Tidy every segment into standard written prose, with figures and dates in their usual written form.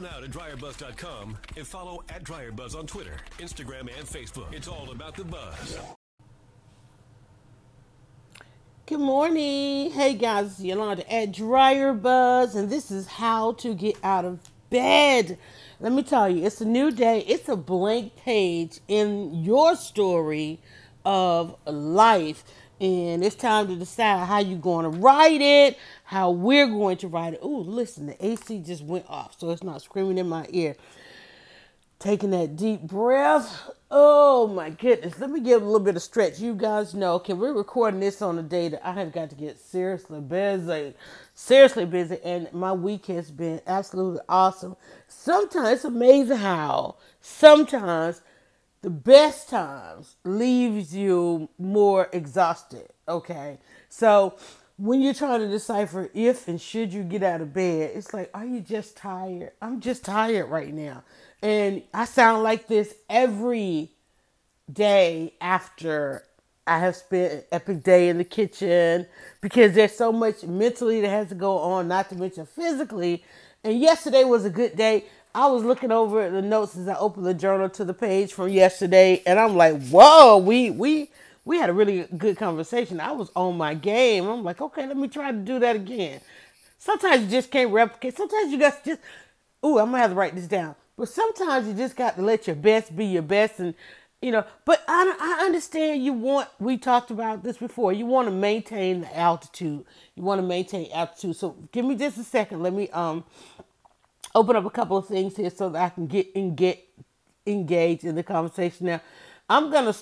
now to DryerBuzz.com and follow @DryerBuzz on Twitter, Instagram, and Facebook. It's all about the buzz. Good morning. Hey guys, Yolanda at DryerBuzz, and this is how to get out of bed. Let me tell you, it's a new day. It's a blank page in your story of life. And it's time to decide how you're going to write it, how we're going to write it. Ooh, listen, the AC just went off, so it's not screaming in my ear. Taking that deep breath. Oh, my goodness. Let me give a little bit of stretch. You guys know, okay, we're recording this on a day that I have got to get seriously busy. Seriously busy. And my week has been absolutely awesome. Sometimes, it's amazing how sometimes the best times leaves you more exhausted, okay? So when you're trying to decipher if and should you get out of bed, it's like, are you just tired? I'm just tired right now. And I sound like this every day after I have spent an epic day in the kitchen, because there's so much mentally that has to go on, not to mention physically. And yesterday was a good day. I was looking over the notes as I opened the journal to the page from yesterday, and I'm like, whoa, we had a really good conversation. I was on my game. I'm like, okay, let me try to do that again. Sometimes you just can't replicate. Sometimes you got to just, ooh, I'm going to have to write this down. But sometimes you just got to let your best be your best. And, you know, but I understand you want, we talked about this before, you want to maintain the altitude. You want to maintain altitude. So give me just a second. Let me, open up a couple of things here so that I can get engaged in the conversation. Now, I'm going to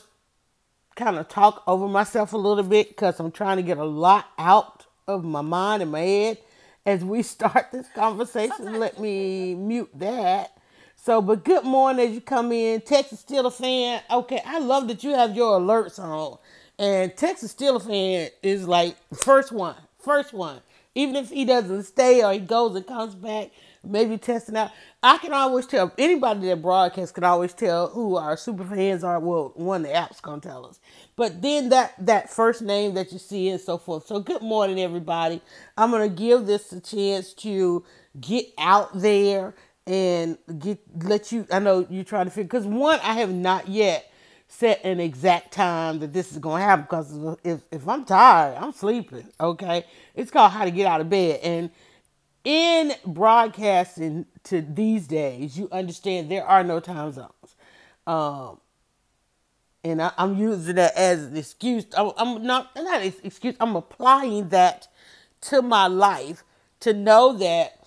kind of talk over myself a little bit because I'm trying to get a lot out of my mind and my head as we start this conversation. Let me mute that. So, but good morning as you come in. Tex is still a fan. Okay, I love that you have your alerts on. And Tex is still a fan is like first one. Even if he doesn't stay or he goes and comes back, maybe testing out. I can always tell, anybody that broadcasts can always tell who our super fans are. Well, one, the app's going to tell us. But then that first name that you see and so forth. So good morning, everybody. I'm going to give this a chance to get out there and let you, I know you're trying to figure, because one, I have not yet set an exact time that this is going to happen, because if I'm tired, I'm sleeping, okay? It's called How to Get Out of Bed. And in broadcasting to these days, you understand there are no time zones. And I'm using that as an excuse. I'm not an excuse. I'm applying that to my life to know that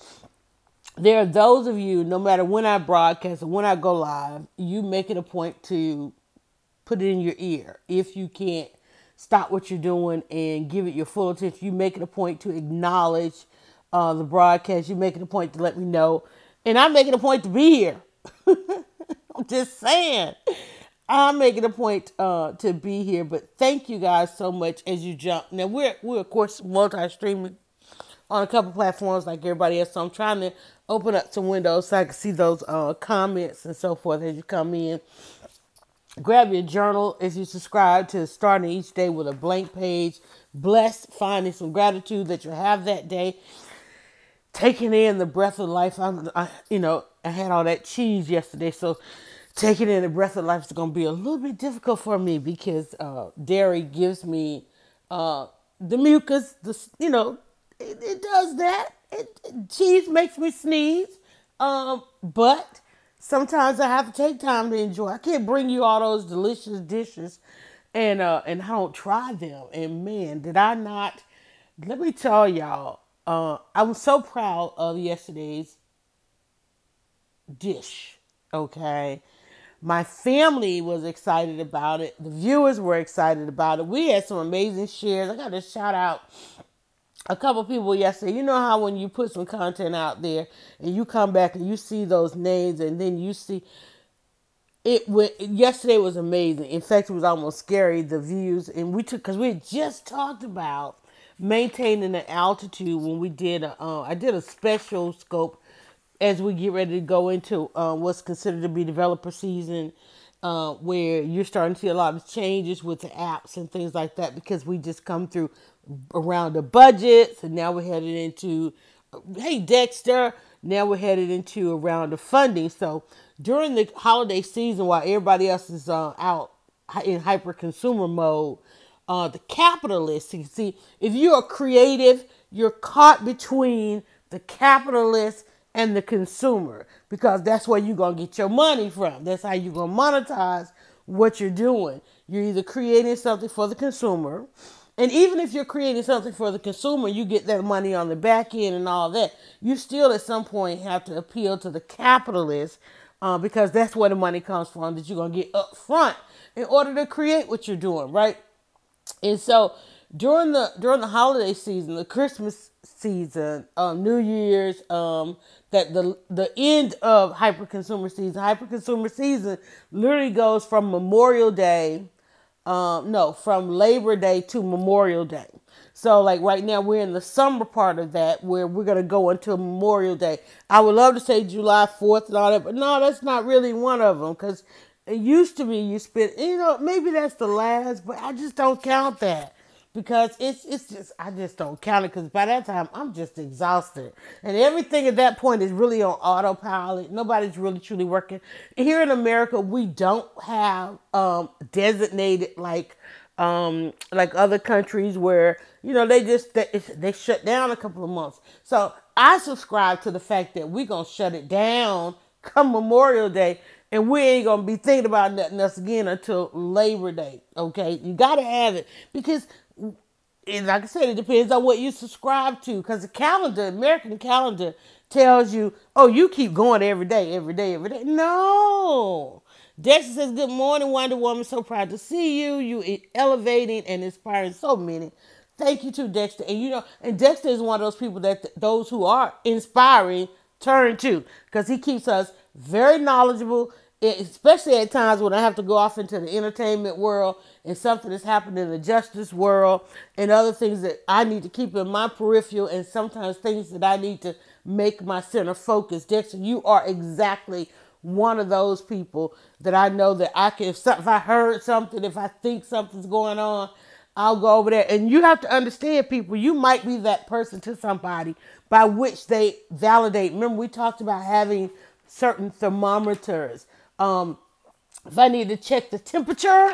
there are those of you, no matter when I broadcast or when I go live, you make it a point to put it in your ear. If you can't stop what you're doing and give it your full attention, you make it a point to acknowledge the broadcast. You're making a point to let me know. And I'm making a point to be here. I'm just saying. I'm making a point to be here. But thank you guys so much as you jump. Now, we're of course, multi-streaming on a couple platforms like everybody else. So I'm trying to open up some windows so I can see those comments and so forth as you come in. Grab your journal as you subscribe to starting each day with a blank page. Blessed, finding some gratitude that you have that day. Taking in the breath of life. I had all that cheese yesterday, so taking in the breath of life is going to be a little bit difficult for me because dairy gives me the mucus. It does that. Cheese makes me sneeze, but sometimes I have to take time to enjoy. I can't bring you all those delicious dishes, and I don't try them. And man, did I not? Let me tell y'all. I was so proud of yesterday's dish, okay? My family was excited about it. The viewers were excited about it. We had some amazing shares. I got to shout out a couple people yesterday. You know how when you put some content out there and you come back and you see those names and then you see... Yesterday was amazing. In fact, it was almost scary, the views. And we took... Because we had just talked about maintaining the altitude when we did I did a special scope as we get ready to go into what's considered to be developer season, where you're starting to see a lot of changes with the apps and things like that, because we just come through around the budgets, and now we're headed into hey, Dexter. Now we're headed into a round of funding. So during the holiday season, while everybody else is out in hyper-consumer mode, the capitalists, you see, if you are creative, you're caught between the capitalists and the consumer, because that's where you're going to get your money from. That's how you're going to monetize what you're doing. You're either creating something for the consumer, and even if you're creating something for the consumer, you get that money on the back end and all that. You still at some point have to appeal to the capitalists because that's where the money comes from that you're going to get up front in order to create what you're doing, right? And so during the holiday season, the Christmas season, New Year's, that the end of hyper consumer season literally goes from Memorial Day, from Labor Day to Memorial Day. So like right now we're in the summer part of that where we're going to go until Memorial Day. I would love to say July 4th and all that, but no, that's not really one of them, because it used to be you spent, maybe that's the last, but I just don't count that. Because it's just, I just don't count it, because by that time I'm just exhausted. And everything at that point is really on autopilot. Nobody's really truly working. Here in America, we don't have designated like other countries where, they shut down a couple of months. So I subscribe to the fact that we're going to shut it down come Memorial Day. And we ain't going to be thinking about nothing else again until Labor Day. Okay, you got to have it, because and like I said, it depends on what you subscribe to, because the calendar, American calendar, tells you, oh, you keep going every day. No. Dexter says, good morning, Wonder Woman. So proud to see you. You elevating and inspiring so many. Thank you to Dexter. And, and Dexter is one of those people that those who are inspiring turn to, because he keeps us very knowledgeable, especially at times when I have to go off into the entertainment world and something that's happened in the justice world and other things that I need to keep in my peripheral, and sometimes things that I need to make my center focus. Dexter, you are exactly one of those people that I know that I can, if I heard something, if I think something's going on, I'll go over there. And you have to understand, people, you might be that person to somebody by which they validate. Remember, we talked about having certain thermometers. If I need to check the temperature,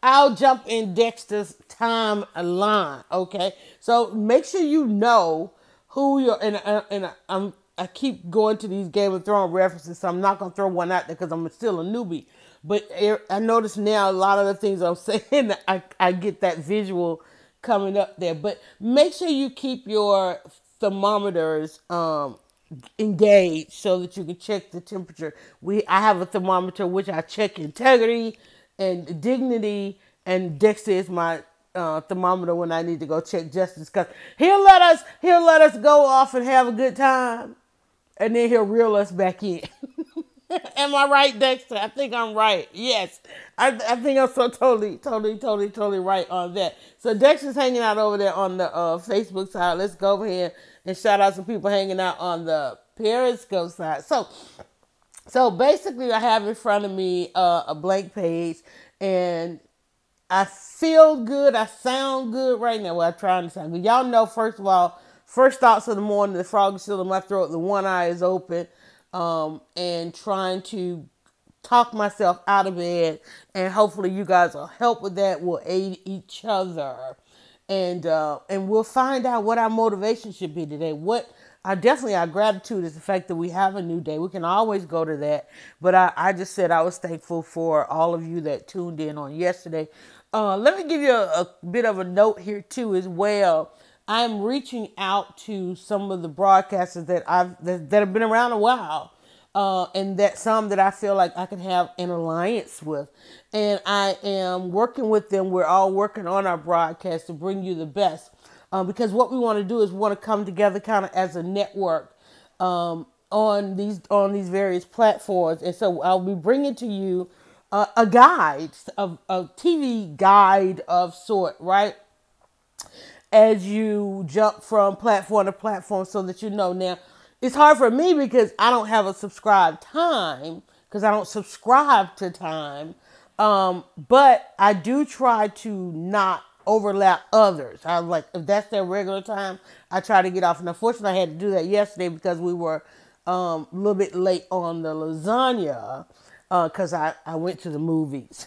I'll jump in Dexter's timeline. Okay, so make sure you know who you're. And I keep going to these Game of Thrones references, so I'm not gonna throw one out there because I'm still a newbie. But I notice now a lot of the things I'm saying, I get that visual coming up there. But make sure you keep your thermometers engaged so that you can check the temperature. I have a thermometer which I check integrity and dignity, and Dexter is my thermometer when I need to go check justice, because he'll let us go off and have a good time, and then he'll reel us back in. Am I right, Dexter? I think I'm right. Yes. I think I'm so totally right on that. So Dexter's hanging out over there on the Facebook side. Let's go over here and shout out some people hanging out on the Periscope side. So basically I have in front of me a blank page, and I feel good. I sound good right now. Well, I'm trying to sound good. Y'all know, first of all, first thoughts of the morning, the frog is still in my throat. The one eye is open. And trying to talk myself out of bed, and hopefully you guys will help with that. We'll aid each other, and we'll find out what our motivation should be today. Our gratitude is the fact that we have a new day. We can always go to that, but I just said I was thankful for all of you that tuned in on yesterday. Let me give you a bit of a note here too as well. I'm reaching out to some of the broadcasters that have been around a while, and that some that I feel like I can have an alliance with. And I am working with them. We're all working on our broadcast to bring you the best, because what we want to do is come together kind of as a network on these various platforms. And so I'll be bringing to you a guide, a TV guide of sort, right? As you jump from platform to platform, so that now it's hard for me because I don't have a subscribed time, because I don't subscribe to time. But I do try to not overlap others. I was like, if that's their regular time, I try to get off. And unfortunately, I had to do that yesterday because we were a little bit late on the lasagna because I went to the movies.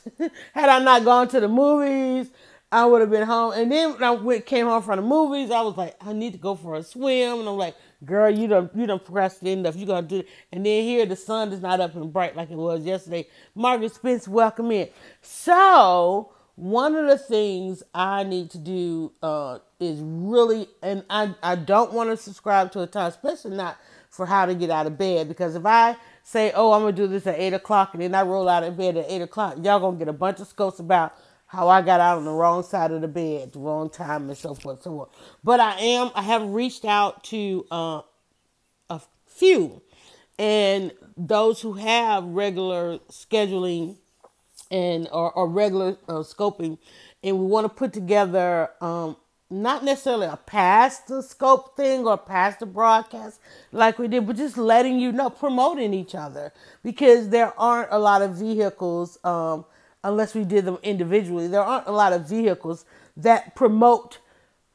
Had I not gone to the movies, I would have been home. And then when I came home from the movies, I was like, I need to go for a swim. And I'm like, girl, you done procrastinated enough. You're going to do it. And then here, the sun is not up and bright like it was yesterday. Margaret Spence, welcome in. So one of the things I need to do is really, and I don't want to subscribe to a time, especially not for how to get out of bed. Because if I say, oh, I'm going to do this at 8 o'clock, and then I roll out of bed at 8 o'clock, y'all going to get a bunch of scopes about how I got out on the wrong side of the bed, the wrong time, and so forth, so on. But I have reached out to a few. And those who have regular scheduling and or regular scoping, and we want to put together not necessarily a past the scope thing or past the broadcast like we did, but just letting you know, promoting each other, because there aren't a lot of vehicles, unless we did them individually. There aren't a lot of vehicles that promote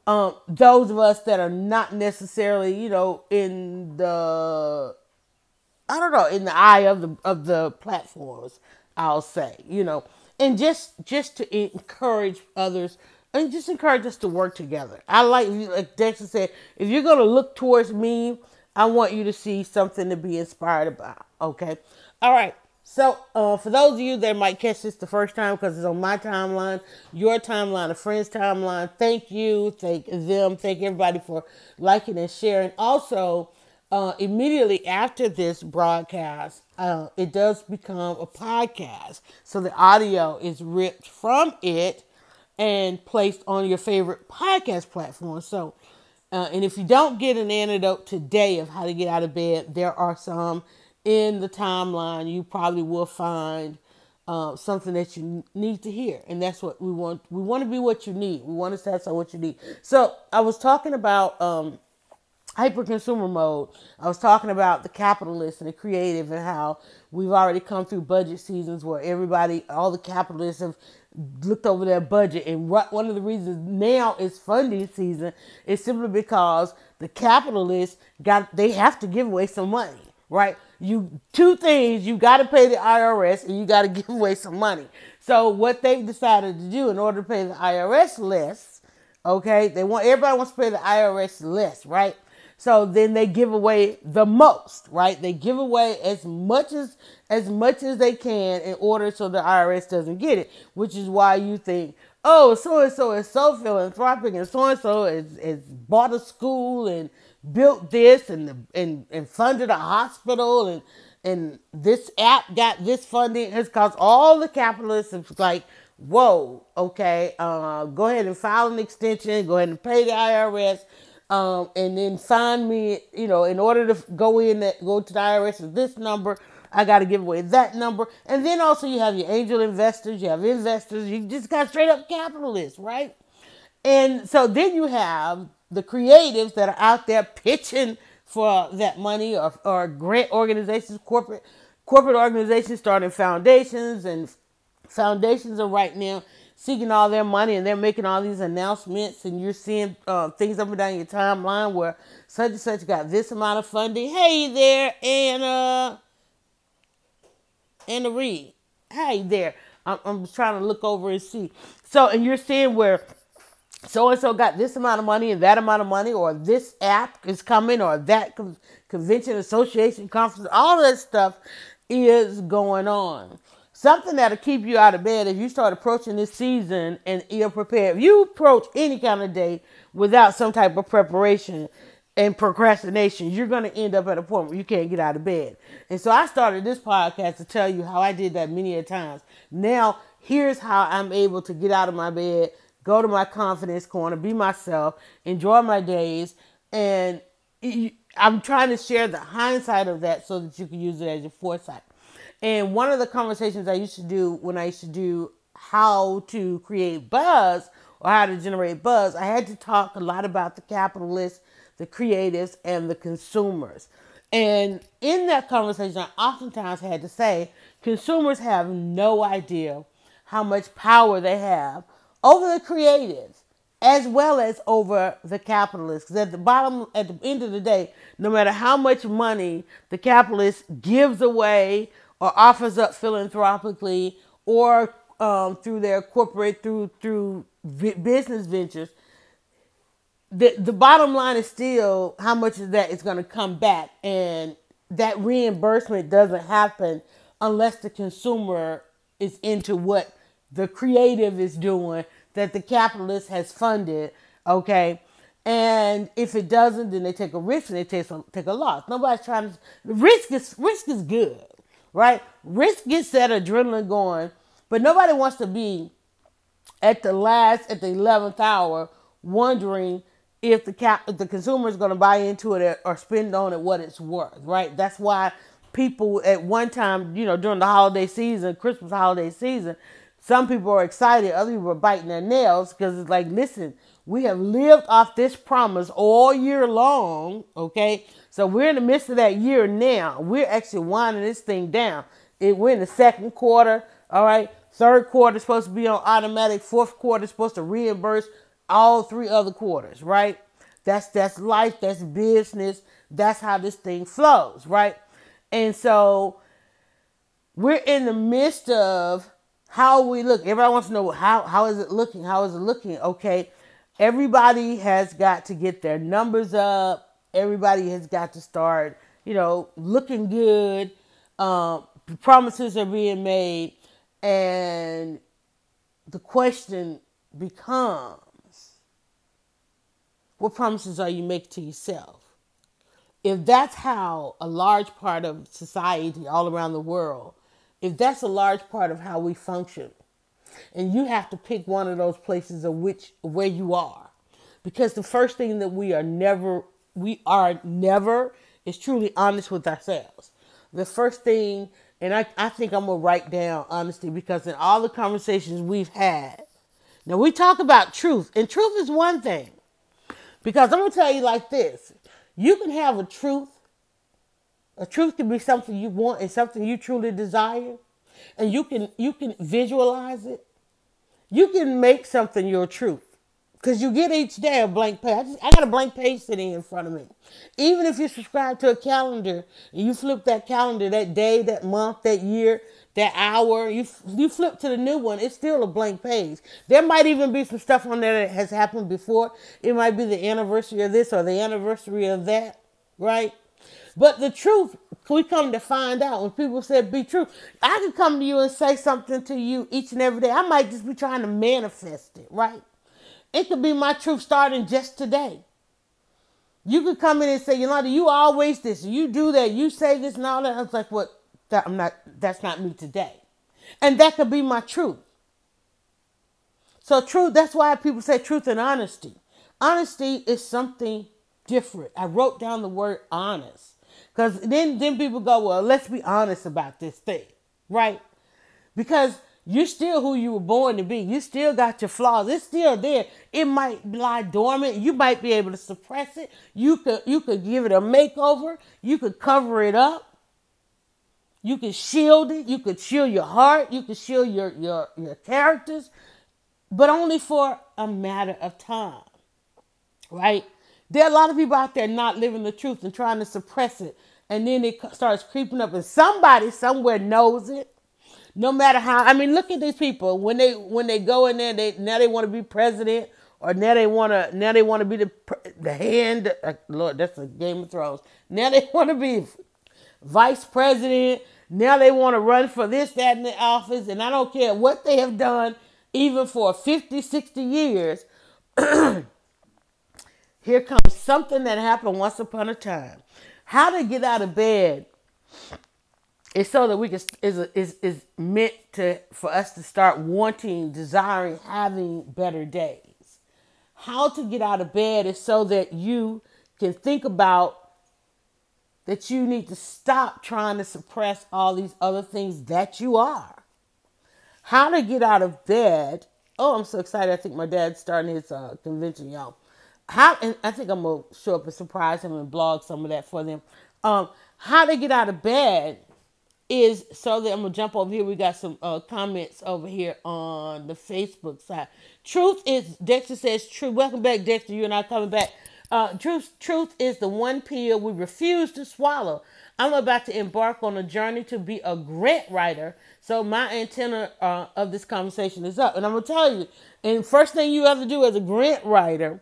those of us that are not necessarily, you know, in the, I don't know, in the eye of the platforms, I'll say, you know, and just to encourage others and just encourage us to work together. I like Dexter said, if you're going to look towards me, I want you to see something to be inspired about. Okay. All right. So for those of you that might catch this the first time, because it's on my timeline, your timeline, a friend's timeline, thank you, thank them, thank everybody for liking and sharing. Also, immediately after this broadcast, it does become a podcast. So the audio is ripped from it and placed on your favorite podcast platform. So, and if you don't get an antidote today of how to get out of bed, there are some in the timeline. You probably will find something that you need to hear. And that's what we want. We want to be what you need. We want to satisfy what you need. So I was talking about hyper-consumer mode. I was talking about the capitalist and the creative and how we've already come through budget seasons where everybody, all the capitalists have looked over their budget. And one of the reasons now is funding season is simply because the capitalists they have to give away some money, right? Two things, you got to pay the IRS and you got to give away some money. So what they've decided to do in order to pay the IRS less, okay, everybody wants to pay the IRS less, right? So then they give away the most, right? They give away as much as they can in order so the IRS doesn't get it, which is why you think, oh, so-and-so is so philanthropic and so-and-so is bought a school and built this and funded a hospital and this app got this funding. It's caused all the capitalists. It's like, whoa, okay, go ahead and file an extension, go ahead and pay the IRS, and then find me, you know, in order to go to the IRS with this number, I got to give away that number. And then also you have your angel investors, you have investors, you just got straight up capitalists, right? And so then you have the creatives that are out there pitching for that money or grant organizations, corporate organizations starting foundations, and foundations are right now seeking all their money, and they're making all these announcements, and you're seeing things up and down your timeline where such and such got this amount of funding. Hey there, Anna Reed. Hey there. I'm trying to look over and see. So, and you're seeing where so-and-so got this amount of money and that amount of money, or this app is coming, or that convention, association, conference, all that stuff is going on. Something that'll keep you out of bed if you start approaching this season and you're prepared. If you approach any kind of day without some type of preparation and procrastination, you're going to end up at a point where you can't get out of bed. And so I started this podcast to tell you how I did that many a times. Now, here's how I'm able to get out of my bed, go to my confidence corner, be myself, enjoy my days. And I'm trying to share the hindsight of that so that you can use it as your foresight. And one of the conversations I used to do when I used to do how to create buzz or how to generate buzz, I had to talk a lot about the capitalists, the creatives, and the consumers. And in that conversation, I oftentimes had to say, consumers have no idea how much power they have over the creatives as well as over the capitalists. Because at the end of the day, no matter how much money the capitalist gives away or offers up philanthropically or through their corporate, through business ventures, the bottom line is still how much of that is going to come back. And that reimbursement doesn't happen unless the consumer is into what the creative is doing that the capitalist has funded, okay? And if it doesn't, then they take a risk and they take a loss. Nobody's trying to... Risk is good, right? Risk gets that adrenaline going, but nobody wants to be at the 11th hour wondering if the consumer is going to buy into it or spend on it what it's worth, right? That's why people at one time, you know, during the holiday season, Christmas holiday season, some people are excited, other people are biting their nails because it's like, listen, we have lived off this promise all year long, okay? So we're in the midst of that year now. We're actually winding this thing down. We're in the second quarter, all right? Third quarter is supposed to be on automatic. Fourth quarter is supposed to reimburse all three other quarters, right? That's life, that's business, that's how this thing flows, right? And so we're in the midst of how we look. Everybody wants to know how is it looking? How is it looking? Okay, everybody has got to get their numbers up. Everybody has got to start, you know, looking good. Promises are being made, and the question becomes, what promises are you making to yourself? If that's how a large part of society all around the world, if that's a large part of how we function, and you have to pick one of those places of where you are, because the first thing that we are never is truly honest with ourselves. The first thing, and I think I'm gonna write down honesty, because in all the conversations we've had, now we talk about truth, and truth is one thing. Because I'm going to tell you like this. You can have a truth. A truth can be something you want and something you truly desire. And you can visualize it. You can make something your truth. Because you get each day a blank page. I got a blank page sitting in front of me. Even if you subscribe to a calendar and you flip that calendar, that day, that month, that year, that hour, you flip to the new one, it's still a blank page. There might even be some stuff on there that has happened before. It might be the anniversary of this or the anniversary of that, right? But the truth, we come to find out when people say be true. I can come to you and say something to you each and every day. I might just be trying to manifest it, right? It could be my truth starting just today. You could come in and say, Yolanda, you always this, you do that, you say this and all that. I was like, what? That's not me today. And that could be my truth. So truth, that's why people say truth and honesty. Honesty is something different. I wrote down the word honest. Because then people go, well, let's be honest about this thing. Right? Because you're still who you were born to be. You still got your flaws. It's still there. It might lie dormant. You might be able to suppress it. You could give it a makeover. You could cover it up. You can shield it. You could shield your heart. You could shield your characters, but only for a matter of time, right? There are a lot of people out there not living the truth and trying to suppress it, and then it starts creeping up, and somebody somewhere knows it. No matter how, I mean, look at these people when they go in there. Now they want to be president, or now they want to be the hand. Lord, that's a Game of Thrones. Now they want to be vice president. Now they want to run for this, that, and the office. And I don't care what they have done, even for 50, 60 years. Here comes something that happened once upon a time. How to get out of bed is so that we can, is meant to, for us to start wanting, desiring, having better days. How to get out of bed is so that you can think about that you need to stop trying to suppress all these other things that you are. How to get out of bed. Oh, I'm so excited. I think my dad's starting his convention, y'all. And I think I'm going to show up and surprise him and blog some of that for them. How to get out of bed is so that I'm going to jump over here. We got some comments over here on the Facebook side. Truth is, Dexter says, true. Welcome back, Dexter. You and I coming back. Truth is the one pill we refuse to swallow. I'm about to embark on a journey to be a grant writer. So my antenna of this conversation is up. And I'm going to tell you, and first thing you have to do as a grant writer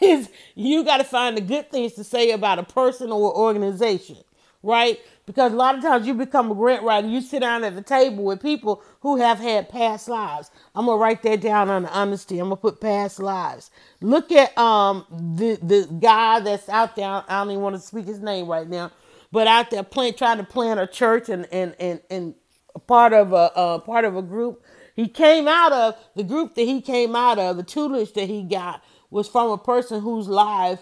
is you got to find the good things to say about a person or organization, right? Because a lot of times you become a grant writer, you sit down at the table with people who have had past lives. I'm going to write that down on the honesty. I'm going to put past lives. Look at the guy that's out there. I don't even want to speak his name right now, but out there trying to plant a church and part of a group. He came out of the group that he came out of. The tutelage that he got was from a person whose life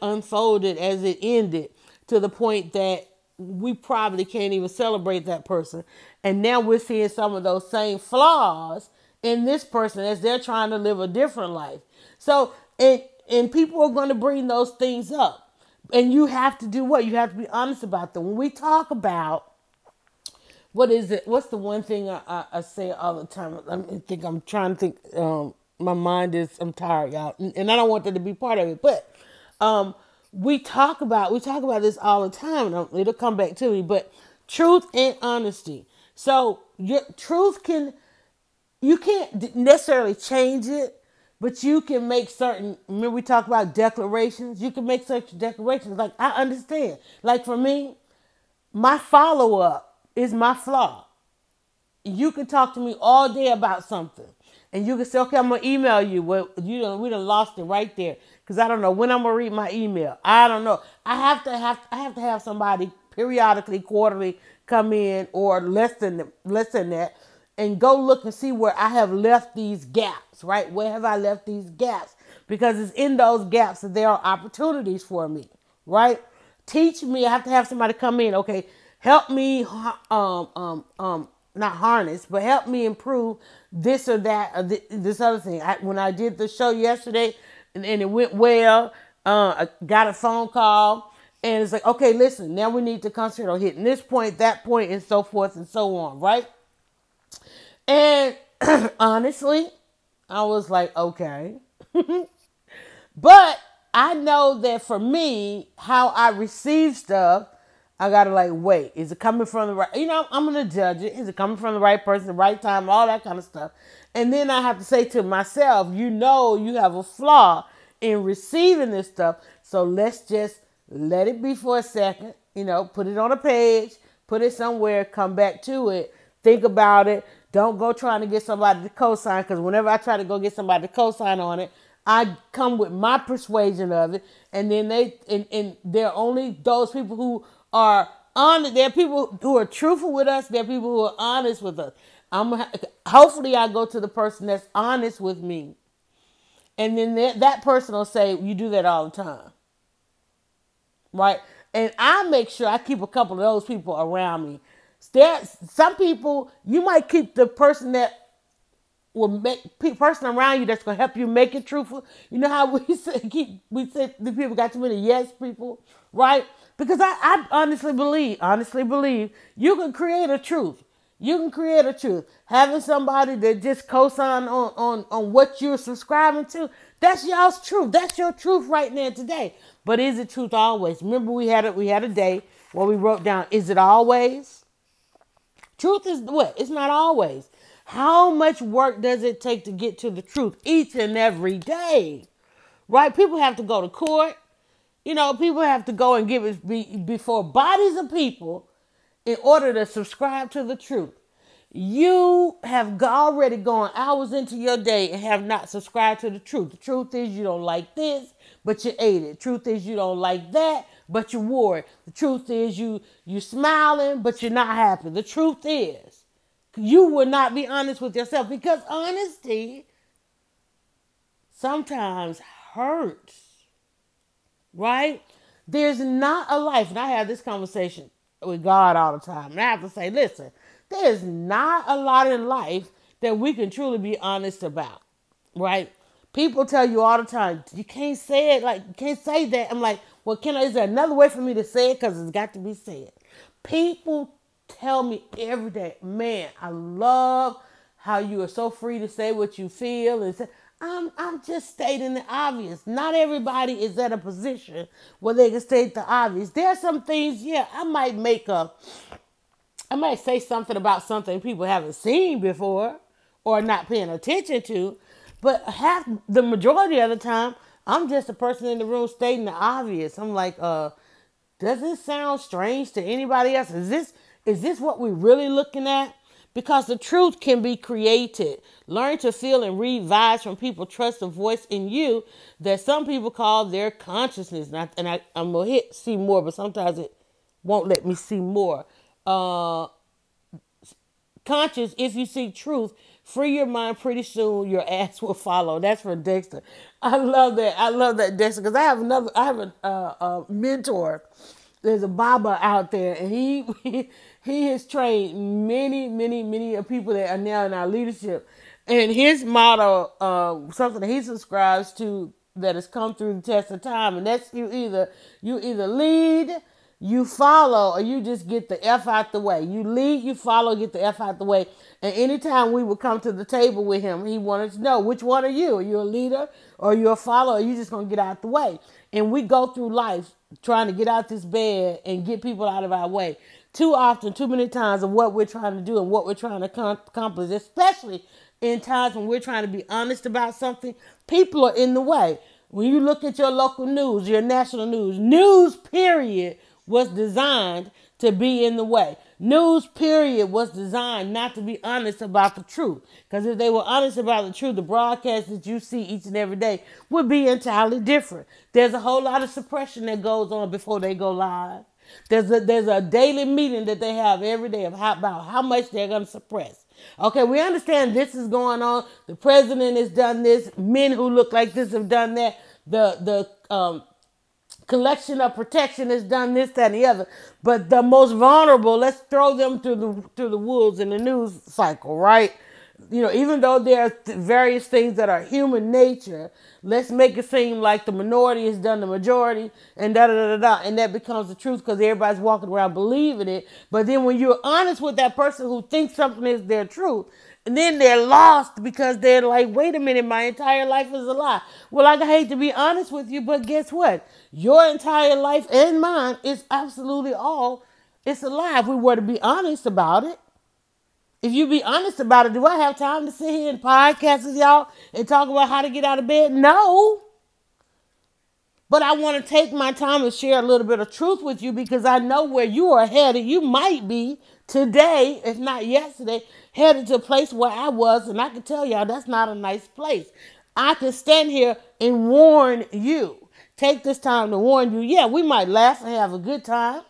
unfolded as it ended, to the point that we probably can't even celebrate that person. And now we're seeing some of those same flaws in this person as they're trying to live a different life. So, and people are going to bring those things up. And you have to do what? You have to be honest about them. When we talk about, what is it? What's the one thing I say all the time? My mind is, I'm tired, y'all. And I don't want that to be part of it. But, we talk about this all the time, and it'll come back to me, but truth and honesty. So your truth you can't necessarily change it, but you can make certain, remember we talk about declarations, you can make certain declarations. Like, I understand, like for me, my follow-up is my flaw. You can talk to me all day about something, and you can say, okay, I'm going to email you. Well, we done lost it right there. Because I don't know when I'm going to read my email. I don't know. I have to have somebody periodically, quarterly, come in, or less than that, and go look and see where I have left these gaps, right? Where have I left these gaps? Because it's in those gaps that there are opportunities for me, right? Teach me. I have to have somebody come in. Okay, help me, not harness, but help me improve this or that, or this other thing. When I did the show yesterday, and it went well. I got a phone call, and it's like, okay, listen, now we need to concentrate on hitting this point, that point, and so forth and so on, right? And honestly, I was like, okay. But I know that for me, how I receive stuff, I got to like, wait, is it coming from the right, I'm going to judge it. Is it coming from the right person, the right time, all that kind of stuff. And then I have to say to myself, you have a flaw in receiving this stuff. So let's just let it be for a second, put it on a page, put it somewhere, come back to it, think about it. Don't go trying to get somebody to co-sign, because whenever I try to go get somebody to co-sign on it, I come with my persuasion of it. And then they're only those people who are honest. There are people who are truthful with us. There are people who are honest with us. Hopefully I go to the person that's honest with me. And then that person will say, you do that all the time. Right? And I make sure I keep a couple of those people around me. Some people, you might keep the person person around you that's going to help you make it truthful. You know how we say the people got too many yes people, right? Because I honestly believe you can create a truth. You can create a truth. Having somebody that just co-sign on what you're subscribing to, that's y'all's truth. That's your truth right now today. But is it truth always? Remember we had a day where we wrote down, is it always? Truth is what? It's not always. How much work does it take to get to the truth each and every day? Right? People have to go to court. People have to go and give it before bodies of people in order to subscribe to the truth. You have already gone hours into your day and have not subscribed to the truth. The truth is you don't like this, but you ate it. The truth is you don't like that, but you wore it. The truth is you're smiling, but you're not happy. The truth is you will not be honest with yourself, because honesty sometimes hurts. Right? There's not a life, and I have this conversation with God all the time, and I have to say, listen, there's not a lot in life that we can truly be honest about, right? People tell you all the time, you can't say it, you can't say that. I'm like, well, is there another way for me to say it? Because it's got to be said. People tell me every day, man, I love how you are so free to say what you feel and say, I'm just stating the obvious. Not everybody is at a position where they can state the obvious. There are some things, yeah, I might make up. I might say something about something people haven't seen before or not paying attention to, but half the majority of the time, I'm just a person in the room stating the obvious. I'm like, does this sound strange to anybody else? Is this what we're really looking at? Because the truth can be created. Learn to feel and read vibes from people. Trust the voice in you that some people call their consciousness. And I'm going to hit see more, but sometimes it won't let me see more. Conscious, if you see truth, free your mind. Pretty soon your ass will follow. That's for Dexter. I love that. I love that, Dexter, because I have a mentor. There's a Baba out there, and he has trained many people that are now in our leadership. And his motto, something that he subscribes to that has come through the test of time, and that's you either lead, you follow, or you just get the F out the way. You lead, you follow, get the F out the way. And anytime we would come to the table with him, he wanted to know, which one are you? Are you a leader or you're a follower? Or you just going to get out the way? And we go through life trying to get out this bed and get people out of our way. Too often, too many times of what we're trying to do and what we're trying to accomplish, especially in times when we're trying to be honest about something, people are in the way. When you look at your local news, your national news, news period was designed to be in the way. News period was designed not to be honest about the truth. Because if they were honest about the truth, the broadcast that you see each and every day would be entirely different. There's a whole lot of suppression that goes on before they go live. There's a daily meeting that they have every day about how much they're going to suppress. Okay, we understand this is going on. The president has done this. Men who look like this have done that. The collection of protection has done this, that, and the other. But the most vulnerable, let's throw them through the wolves in the news cycle, right? You know, even though there are various things that are human nature, let's make it seem like the minority has done the majority and da-da-da-da-da. And that becomes the truth because everybody's walking around believing it. But then when you're honest with that person who thinks something is their truth, and then they're lost because they're like, wait a minute, my entire life is a lie. Well, I hate to be honest with you, but guess what? Your entire life and mine is absolutely all, it's a lie. If we were to be honest about it, if you be honest about it, do I have time to sit here and podcast with y'all and talk about how to get out of bed? No. But I want to take my time and share a little bit of truth with you because I know where you are headed. You might be today, if not yesterday, headed to a place where I was, and I can tell y'all that's not a nice place. I can stand here and warn you. Take this time to warn you. Yeah, we might laugh and have a good time,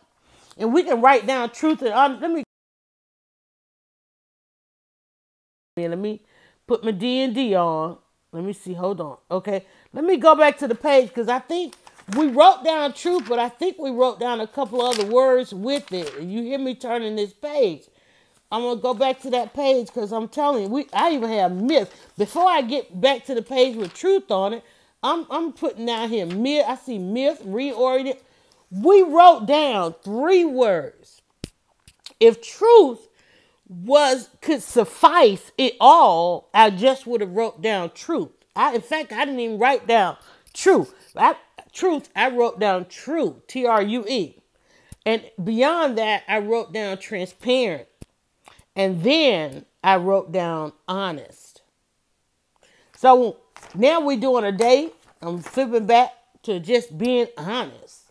and we can write down truth and honor. Let me put my D&D on. Let me see. Hold on. Okay. Let me go back to the page because I think we wrote down truth, but I think we wrote down a couple other words with it. You hear me turning this page. I'm going to go back to that page because I'm telling you, I even have myth. Before I get back to the page with truth on it, I'm putting down here myth. I see myth, reoriented. We wrote down three words. If truth could suffice it all, I just would have wrote down truth. In fact, I didn't even write down truth. I wrote down true, T-R-U-E. And beyond that, I wrote down transparent. And then I wrote down honest. So now we're doing a day. I'm flipping back to just being honest.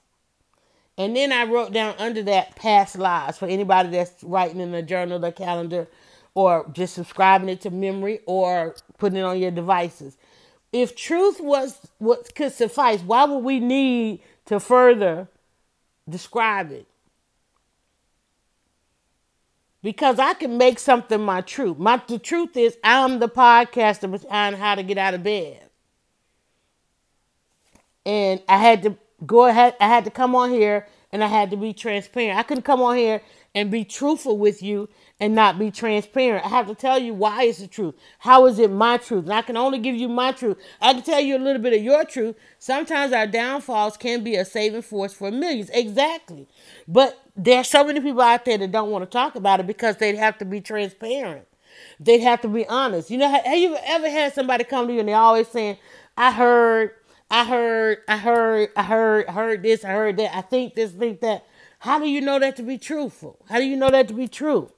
And then I wrote down under that past lives for anybody that's writing in a journal, a calendar, or just subscribing it to memory or putting it on your devices. If truth was what could suffice, why would we need to further describe it? Because I can make something my truth. The truth is I'm the podcaster behind how to get out of bed. And I had to come on here and I had to be transparent. I couldn't come on here and be truthful with you and not be transparent. I have to tell you why it's the truth. How is it my truth? And I can only give you my truth. I can tell you a little bit of your truth. Sometimes our downfalls can be a saving force for millions. Exactly. But there's so many people out there that don't want to talk about it because they'd have to be transparent. They'd have to be honest. You know, have you ever had somebody come to you and they're always saying, I heard this, I heard that, I think this, think that. How do you know that to be truthful? How do you know that to be true?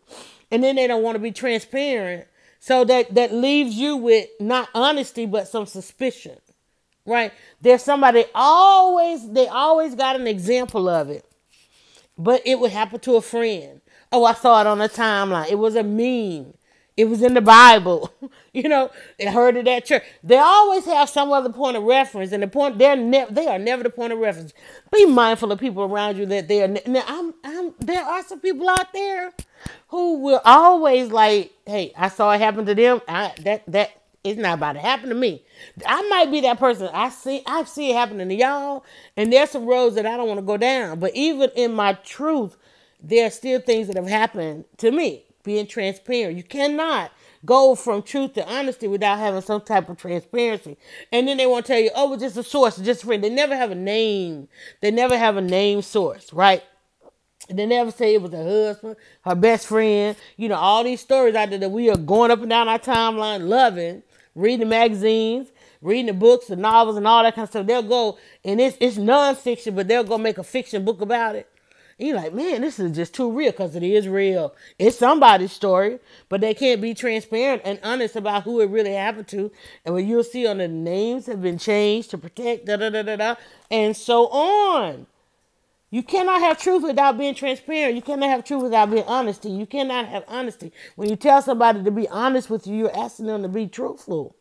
And then they don't want to be transparent. So that leaves you with not honesty, but some suspicion, right? There's somebody they always got an example of it, but it would happen to a friend. Oh, I saw it on a timeline. It was a meme. It was in the Bible. You know, it heard of that church. They always have some other point of reference, and they are never the point of reference. Be mindful of people around you that they are. Now, there are some people out there who will always like, hey, I saw it happen to them. That it's not about to happen to me. I might be that person. I see it happening to y'all, and there's some roads that I don't want to go down. But even in my truth, there are still things that have happened to me. Being transparent. You cannot go from truth to honesty without having some type of transparency. And then they want to tell you, oh, it's just a source, just a friend. They never have a name. They never have a name source, right? They never say it was her husband, her best friend. You know, all these stories out there that we are going up and down our timeline, loving, reading the magazines, reading the books, the novels, and all that kind of stuff. They'll go, and it's nonfiction, but they'll go make a fiction book about it. And you're like, man, this is just too real, because it is real. It's somebody's story, but they can't be transparent and honest about who it really happened to. And what you'll see on the names have been changed to protect, and so on. You cannot have truth without being transparent. You cannot have truth without being honesty. You cannot have honesty. When you tell somebody to be honest with you, you're asking them to be truthful.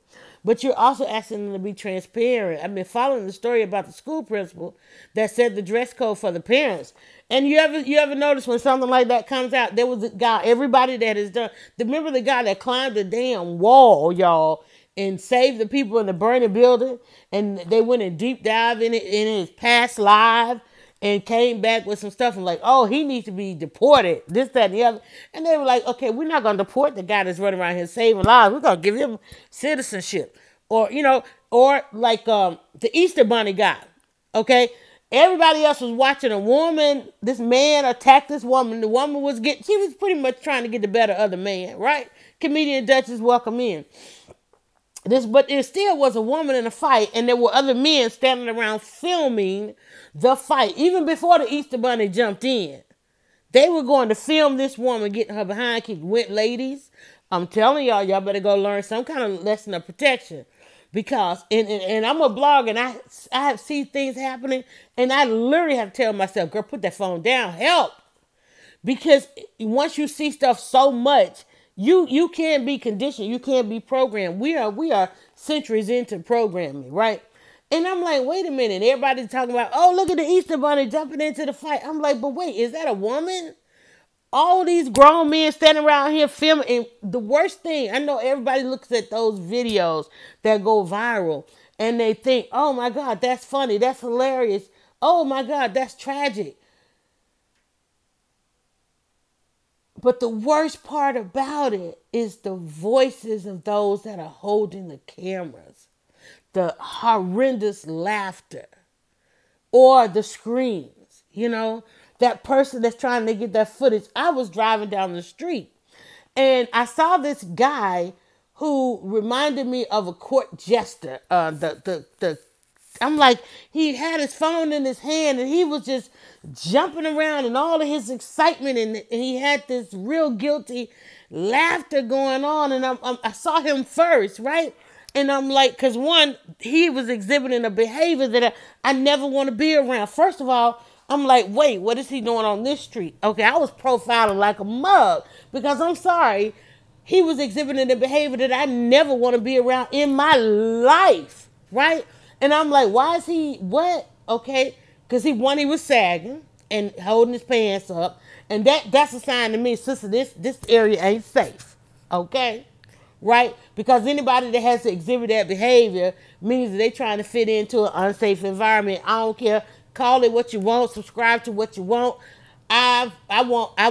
But you're also asking them to be transparent. I've been following the story about the school principal that said the dress code for the parents. And you ever notice when something like that comes out, there was a guy, everybody that has done, remember the guy that climbed the damn wall, y'all, and saved the people in the burning building? And they went and deep dive in it in his past life and came back with some stuff and like, oh, he needs to be deported, this, that, and the other. And they were like, okay, we're not going to deport the guy that's running around here saving lives. We're going to give him citizenship. Or, you know, or like the Easter Bunny guy, okay? Everybody else was watching a woman, this man attacked this woman. The woman was she was pretty much trying to get the better of the man, right? Comedian Duchess, welcome in. But there still was a woman in a fight, and there were other men standing around filming the fight. Even before the Easter Bunny jumped in, they were going to film this woman getting her behind kicked. Went, ladies, I'm telling y'all, y'all better go learn some kind of lesson of protection. Because, and I'm a blogger, and I have seen things happening, and I literally have to tell myself, girl, put that phone down, help. Because once you see stuff so much, you can't be conditioned, you can't be programmed. We are centuries into programming, right? And I'm like, wait a minute, everybody's talking about, oh, look at the Easter Bunny jumping into the fight. I'm like, but wait, is that a woman? All these grown men standing around here filming. And the worst thing, I know everybody looks at those videos that go viral and they think, oh my God, that's funny. That's hilarious. Oh my God, that's tragic. But the worst part about it is the voices of those that are holding the cameras, the horrendous laughter or the screams, you know? That person that's trying to get that footage. I was driving down the street and I saw this guy who reminded me of a court jester. I'm like, he had his phone in his hand and he was just jumping around and all of his excitement, and he had this real guilty laughter going on. And I saw him first, right? And I'm like, cause one, he was exhibiting a behavior that I never want to be around. First of all, I'm like, wait, what is he doing on this street? Okay, I was profiling like a mug because I'm sorry. He was exhibiting the behavior that I never want to be around in my life, right? And I'm like, why is he, what? Okay, because he was sagging and holding his pants up. And that's a sign to me, sister, this area ain't safe, okay? Right? Because anybody that has to exhibit that behavior means that they're trying to fit into an unsafe environment. I don't care. Call it what you want, subscribe to what you want. I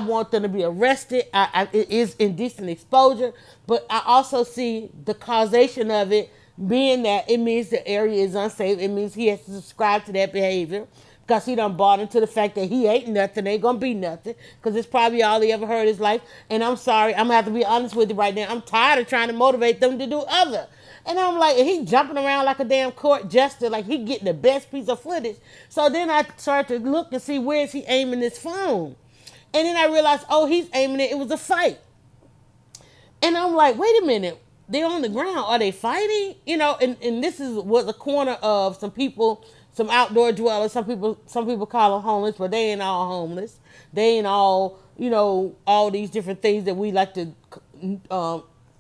want them to be arrested. It is indecent exposure, but I also see the causation of it being that it means the area is unsafe. It means he has to subscribe to that behavior because he done bought into the fact that he ain't nothing, ain't gonna be nothing, because it's probably all he ever heard his life. And I'm sorry, I'm gonna have to be honest with you right now. I'm tired of trying to motivate them to do other. And I'm like, he jumping around like a damn court jester, like he getting the best piece of footage. So then I start to look and see, where is he aiming this phone? And then I realized, oh, he's aiming it. It was a fight. And I'm like, wait a minute. They're on the ground. Are they fighting? You know, and this is was a corner of some people, some outdoor dwellers. Some people call them homeless, but they ain't all homeless. They ain't all, you know, all these different things that we like to,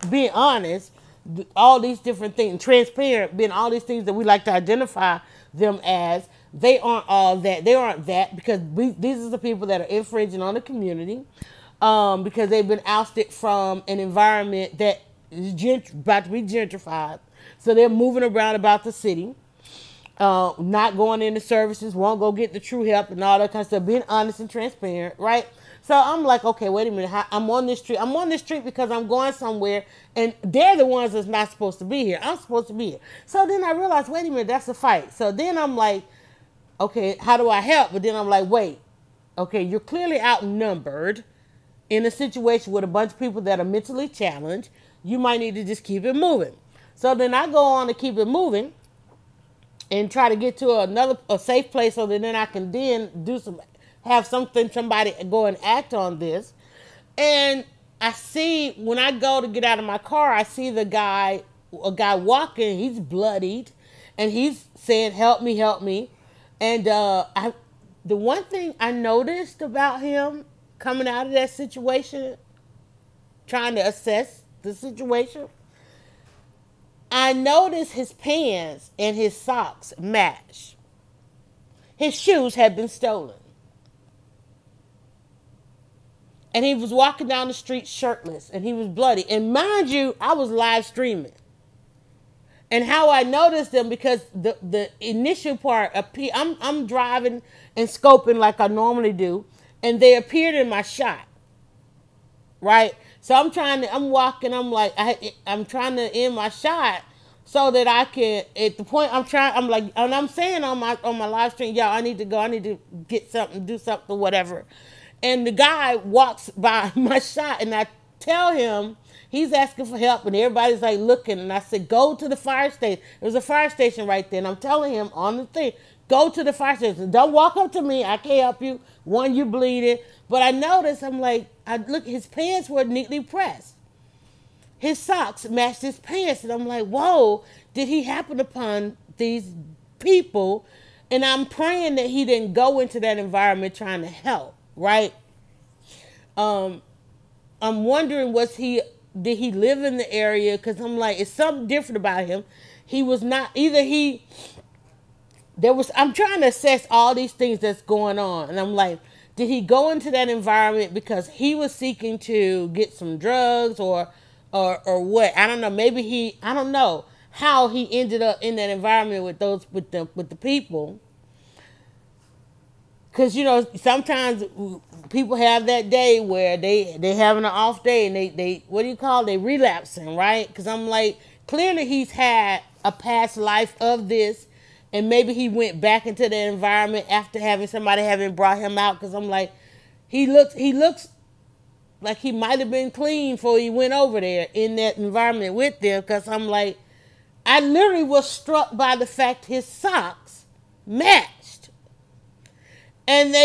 being honest, all these different things, transparent, being all these things that we like to identify them as. They aren't all that. They aren't that, because these are the people that are infringing on the community, because they've been ousted from an environment that is about to be gentrified. So they're moving around about the city, not going into services, won't go get the true help and all that kind of stuff, being honest and transparent, right? So I'm like, okay, wait a minute. I'm on this street. I'm on this street because I'm going somewhere, and they're the ones that's not supposed to be here. I'm supposed to be here. So then I realized, wait a minute, that's a fight. So then I'm like, okay, how do I help? But then I'm like, wait, okay, you're clearly outnumbered in a situation with a bunch of people that are mentally challenged. You might need to just keep it moving. So then I go on to keep it moving and try to get to a safe place, so that then I can then do some, have something, somebody go and act on this. And I see, when I go to get out of my car, I see a guy walking, he's bloodied, and he's saying, help me, help me. And the one thing I noticed about him coming out of that situation, trying to assess the situation, I noticed his pants and his socks match. His shoes had been stolen. And he was walking down the street shirtless, and he was bloody. And mind you, I was live streaming. And how I noticed them, because the initial part, I'm driving and scoping like I normally do, and they appeared in my shot, right? So I'm trying to end my shot so that I can, at the point and I'm saying on my live stream, y'all, I need to go, I need to get something, do something, whatever. And the guy walks by my shot, and I tell him, he's asking for help, and everybody's like looking. And I said, go to the fire station. There's a fire station right there. And I'm telling him on the thing, go to the fire station. Don't walk up to me. I can't help you. One, you're bleeding. But I noticed, I'm like, look, his pants were neatly pressed. His socks matched his pants. And I'm like, whoa, did he happen upon these people? And I'm praying that he didn't go into that environment trying to help. Right? I'm wondering, did he live in the area? Because I'm like, it's something different about him. He was not, I'm trying to assess all these things that's going on. And I'm like, did he go into that environment because he was seeking to get some drugs or what? I don't know. Maybe I don't know how he ended up in that environment with the people. Because, you know, sometimes people have that day where they having an off day, and they relapsing, right? Because I'm like, clearly he's had a past life of this, and maybe he went back into the environment after having brought him out. Because I'm like, he looks like he might have been clean before he went over there in that environment with them. Because I'm like, I literally was struck by the fact his socks matched. And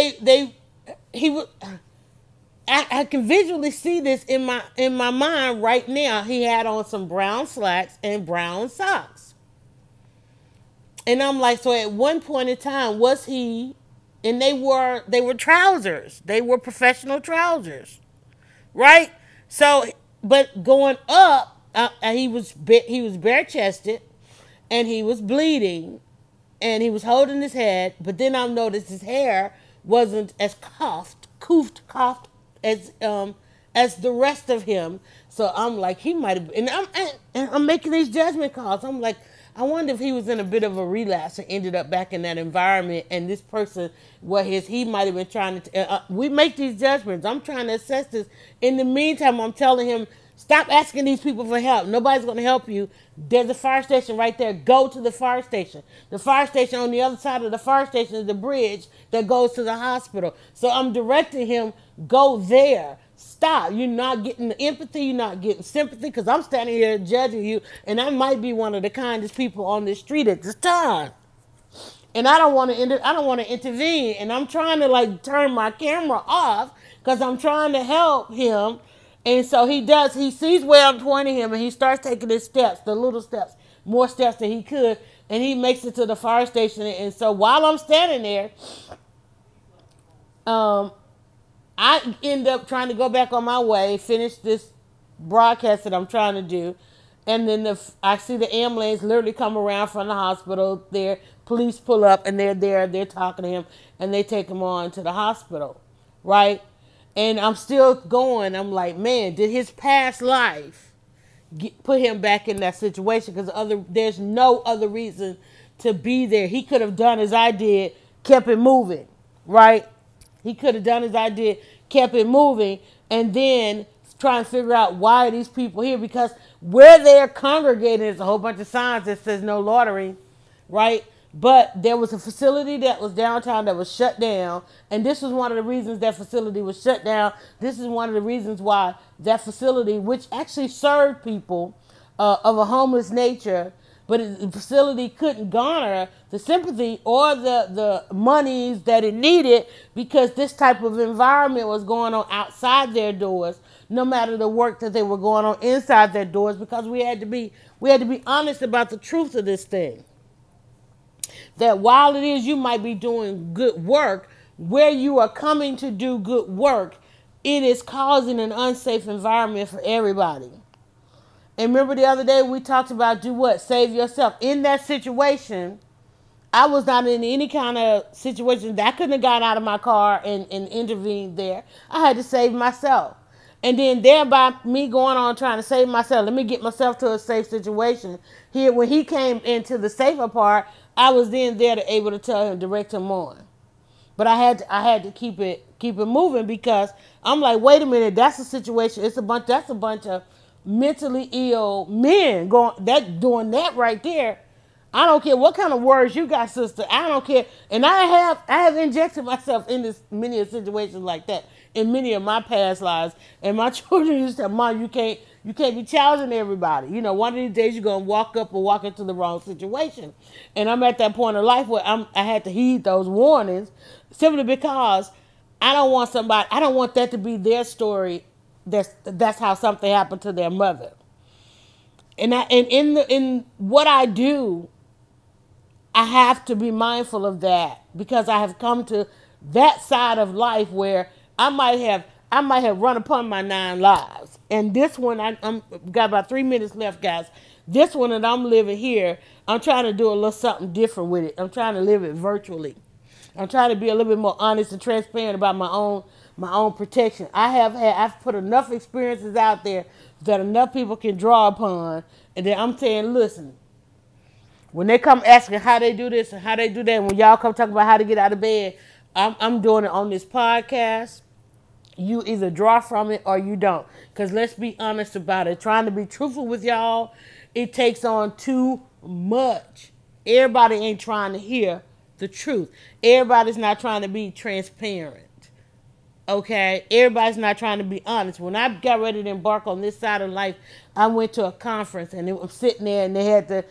I can visually see this in my mind right now. He had on some brown slacks and brown socks. And I'm like, so at one point in time, they were trousers. They were professional trousers. Right? So, but going up, he was bare chested, and he was bleeding. And he was holding his head, but then I noticed his hair wasn't as coiffed as the rest of him. So I'm like, he might have. And I'm making these judgment calls. I'm like, I wonder if he was in a bit of a relapse and ended up back in that environment, and this person, he might have been trying to, we make these judgments. I'm trying to assess this. In the meantime, I'm telling him, stop asking these people for help. Nobody's going to help you. There's a fire station right there. Go to the fire station. The fire station on the other side of the fire station is the bridge that goes to the hospital. So I'm directing him, go there. Stop. You're not getting the empathy. You're not getting sympathy, because I'm standing here judging you, and I might be one of the kindest people on this street at this time. And I don't want to intervene, and I'm trying to like turn my camera off because I'm trying to help him. And so he does. He sees where I'm pointing him, and he starts taking his steps, the little steps, more steps than he could, and he makes it to the fire station. And so while I'm standing there, I end up trying to go back on my way, finish this broadcast that I'm trying to do, and then I see the ambulance literally come around from the hospital there. Police pull up, and they're there. They're talking to him, and they take him on to the hospital, right? And I'm still going. I'm like, man, did his past life put him back in that situation? Because there's no other reason to be there. He could have done as I did, kept it moving, right? He could have done as I did, kept it moving, and then try and figure out why are these people here? Because where they're congregating is a whole bunch of signs that says no loitering, right? But there was a facility that was downtown that was shut down, and this was one of the reasons that facility was shut down. This is one of the reasons why that facility, which actually served people of a homeless nature, but the facility couldn't garner the sympathy or the monies that it needed because this type of environment was going on outside their doors, no matter the work that they were going on inside their doors, because we had to be honest about the truth of this thing. That while it is you might be doing good work, where you are coming to do good work, it is causing an unsafe environment for everybody. And remember the other day we talked about do what? Save yourself. In that situation, I was not in any kind of situation that I couldn't have gotten out of my car and intervened there. I had to save myself. And then thereby me going on trying to save myself, let me get myself to a safe situation. Here, when he came into the safer part, I was then there to able to tell him, direct him on. But I had to keep it moving because I'm like, wait a minute, that's a situation. That's a bunch of mentally ill men doing that right there. I don't care what kind of words you got, sister. I don't care. And I have injected myself in this many situations like that in many of my past lives. And my children used to say, Mom, you can't be challenging everybody. You know, one of these days you're gonna walk into the wrong situation. And I'm at that point in life where I had to heed those warnings simply because I don't want that to be their story. That's how something happened to their mother. And in what I do, I have to be mindful of that because I have come to that side of life where I might have run upon my 9 lives. And this one, I'm got about 3 minutes left, guys. This one that I'm living here, I'm trying to do a little something different with it. I'm trying to live it virtually. I'm trying to be a little bit more honest and transparent about my own protection. I've put enough experiences out there that enough people can draw upon, and then I'm saying, listen, when they come asking how they do this and how they do that, when y'all come talking about how to get out of bed, I'm doing it on this podcast. You either draw from it or you don't, because let's be honest about it. Trying to be truthful with y'all, it takes on too much. Everybody ain't trying to hear the truth. Everybody's not trying to be transparent. Okay, everybody's not trying to be honest. When I got ready to embark on this side of life, I went to a conference and I'm sitting there and they had the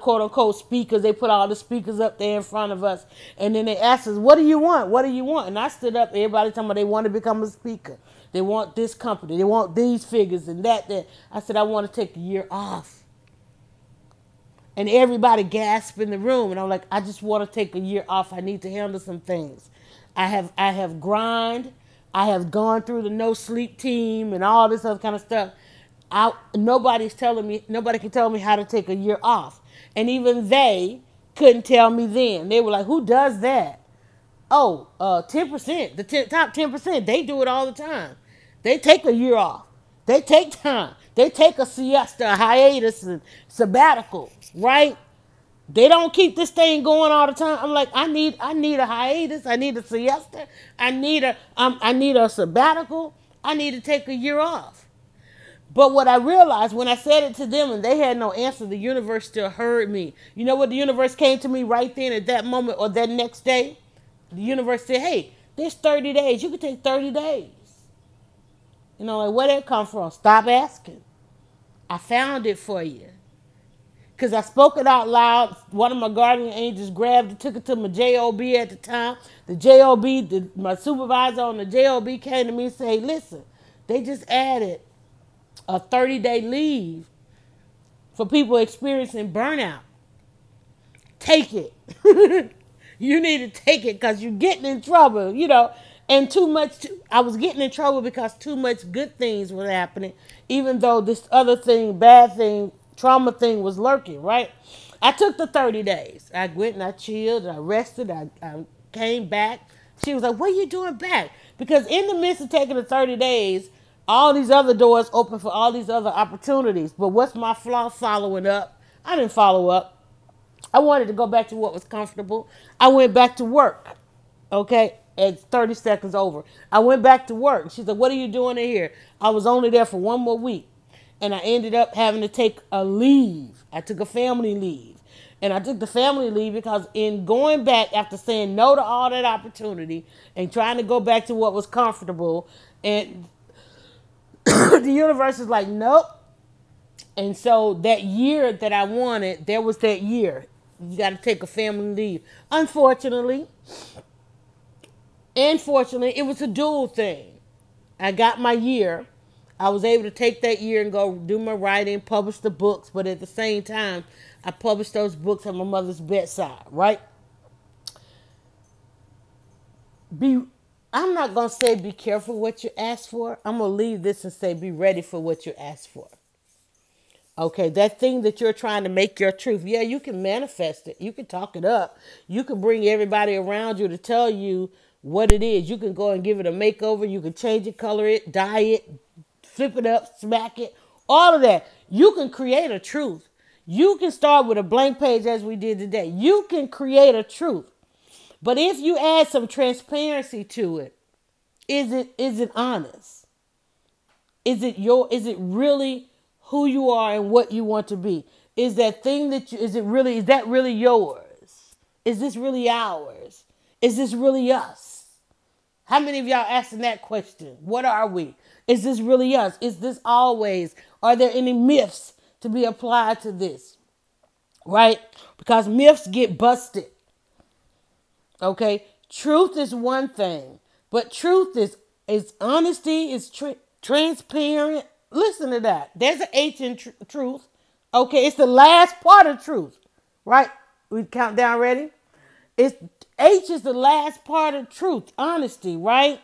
quote-unquote speakers. They put all the speakers up there in front of us. And then they asked us, what do you want? What do you want? And I stood up. Everybody talking about they want to become a speaker. They want this company. They want these figures and that. I said, I want to take a year off. And everybody gasped in the room. And I'm like, I just want to take a year off. I need to handle some things. I have grind. I have gone through the no sleep team and all this other kind of stuff. Nobody can tell me how to take a year off. And even they couldn't tell me then. They were like, who does that? Oh, 10%, the top 10%, they do it all the time. They take a year off. They take time. They take a siesta, a hiatus, and sabbatical, right? They don't keep this thing going all the time. I'm like, I need a hiatus. I need a siesta. I need a sabbatical. I need to take a year off. But what I realized when I said it to them and they had no answer, the universe still heard me. You know what? The universe came to me right then at that moment or that next day. The universe said, hey, there's 30 days. You can take 30 days. You know, like, where did it come from? Stop asking. I found it for you. Because I spoke it out loud. One of my guardian angels grabbed it, took it to my JOB at the time. The JOB, my supervisor on the JOB came to me and said, listen, they just added a 30-day leave for people experiencing burnout. Take it. You need to take it because you're getting in trouble, you know. And I was getting in trouble because too much good things were happening, even though this other thing, bad thing, trauma thing was lurking, right? I took the 30 days. I went and I chilled, and I rested, I came back. She was like, what are you doing back? Because in the midst of taking the 30 days, all these other doors open for all these other opportunities. But what's my flaw? Following up. I didn't follow up. I wanted to go back to what was comfortable. I went back to work, okay? At 30 seconds over. I went back to work. She said, what are you doing in here? I was only there for one more week. And I ended up having to take a leave. I took a family leave. And I took the family leave because in going back after saying no to all that opportunity and trying to go back to what was comfortable, and the universe is like, nope. And so that year that I wanted, there was that year. You got to take a family leave. Unfortunately, it was a dual thing. I got my year. I was able to take that year and go do my writing, publish the books. But at the same time, I published those books at my mother's bedside, right? I'm not going to say be careful what you ask for. I'm going to leave this and say be ready for what you ask for. Okay, that thing that you're trying to make your truth. Yeah, you can manifest it. You can talk it up. You can bring everybody around you to tell you what it is. You can go and give it a makeover. You can change it, color it, dye it, flip it up, smack it, all of that. You can create a truth. You can start with a blank page as we did today. You can create a truth. But if you add some transparency to it, is it honest? Is it really who you are and what you want to be? Is that thing that you, is that really yours? Is this really ours? Is this really us? How many of y'all asking that question? What are we? Is this really us? Is this always? Are there any myths to be applied to this? Right? Because myths get busted. Okay? Truth is one thing. But truth is honesty, is transparent. Listen to that. There's an H in truth. Okay? It's the last part of truth. Right? We count down. Ready? It's H is the last part of truth, honesty, right?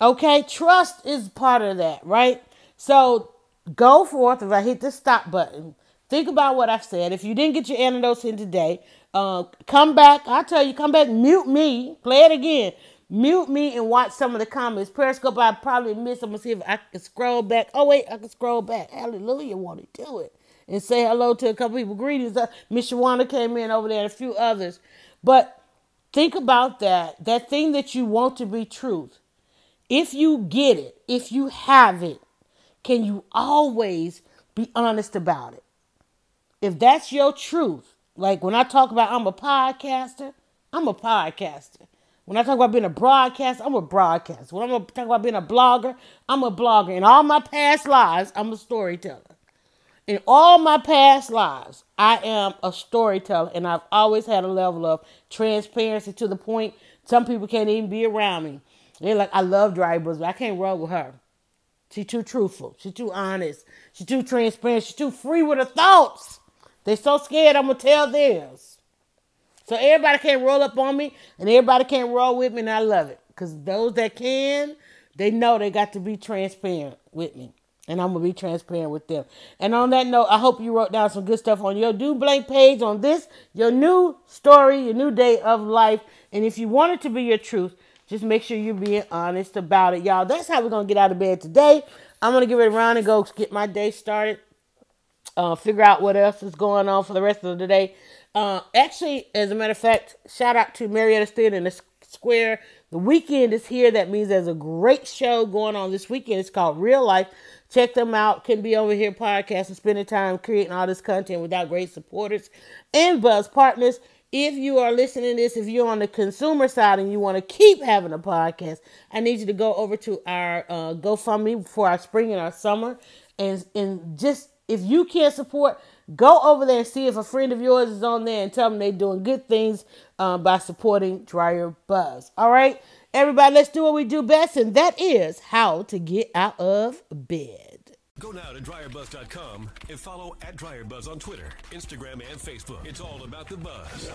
Okay, trust is part of that, right? So go forth. As I hit the stop button, think about what I've said. If you didn't get your antidotes in today, come back. I'll tell you, come back, mute me, play it again. Mute me and watch some of the comments. Periscope, I probably missed. I'm going to see if I can scroll back. Oh, wait, I can scroll back. Hallelujah, want to do it. And say hello to a couple people. Greetings. Miss Yolanda came in over there and a few others. But think about that thing that you want to be truth. If you get it, if you have it, can you always be honest about it? If that's your truth, like when I talk about I'm a podcaster. When I talk about being a broadcaster, I'm a broadcaster. When I'm talking about being a blogger, I'm a blogger. In all my past lives, I'm a storyteller. In all my past lives, I am a storyteller, and I've always had a level of transparency to the point some people can't even be around me. They're like, I love DryerBuzz, but I can't roll with her. She's too truthful. She's too honest. She's too transparent. She's too free with her thoughts. They're so scared I'm going to tell theirs. So everybody can't roll up on me, and everybody can't roll with me, and I love it. Because those that can, they know they got to be transparent with me. And I'm going to be transparent with them. And on that note, I hope you wrote down some good stuff on your new blank page on this, your new story, your new day of life. And if you want it to be your truth, just make sure you're being honest about it, y'all. That's how we're going to get out of bed today. I'm going to give it a round and go get my day started. Figure out what else is going on for the rest of the day. Actually, as a matter of fact, shout out to Marietta Street in the Square. The weekend is here. That means there's a great show going on this weekend. It's called Real Life. Check them out. Couldn't be over here podcasting, spending time creating all this content without great supporters and buzz partners. If you are listening to this, if you're on the consumer side and you want to keep having a podcast, I need you to go over to our GoFundMe for our spring and our summer. And just, if you can't support, go over there and see if a friend of yours is on there and tell them they're doing good things by supporting DryerBuzz. All right, everybody, let's do what we do best, and that is how to get out of bed. Go now to DryerBuzz.com and follow @DryerBuzz on Twitter, Instagram, and Facebook. It's all about the buzz.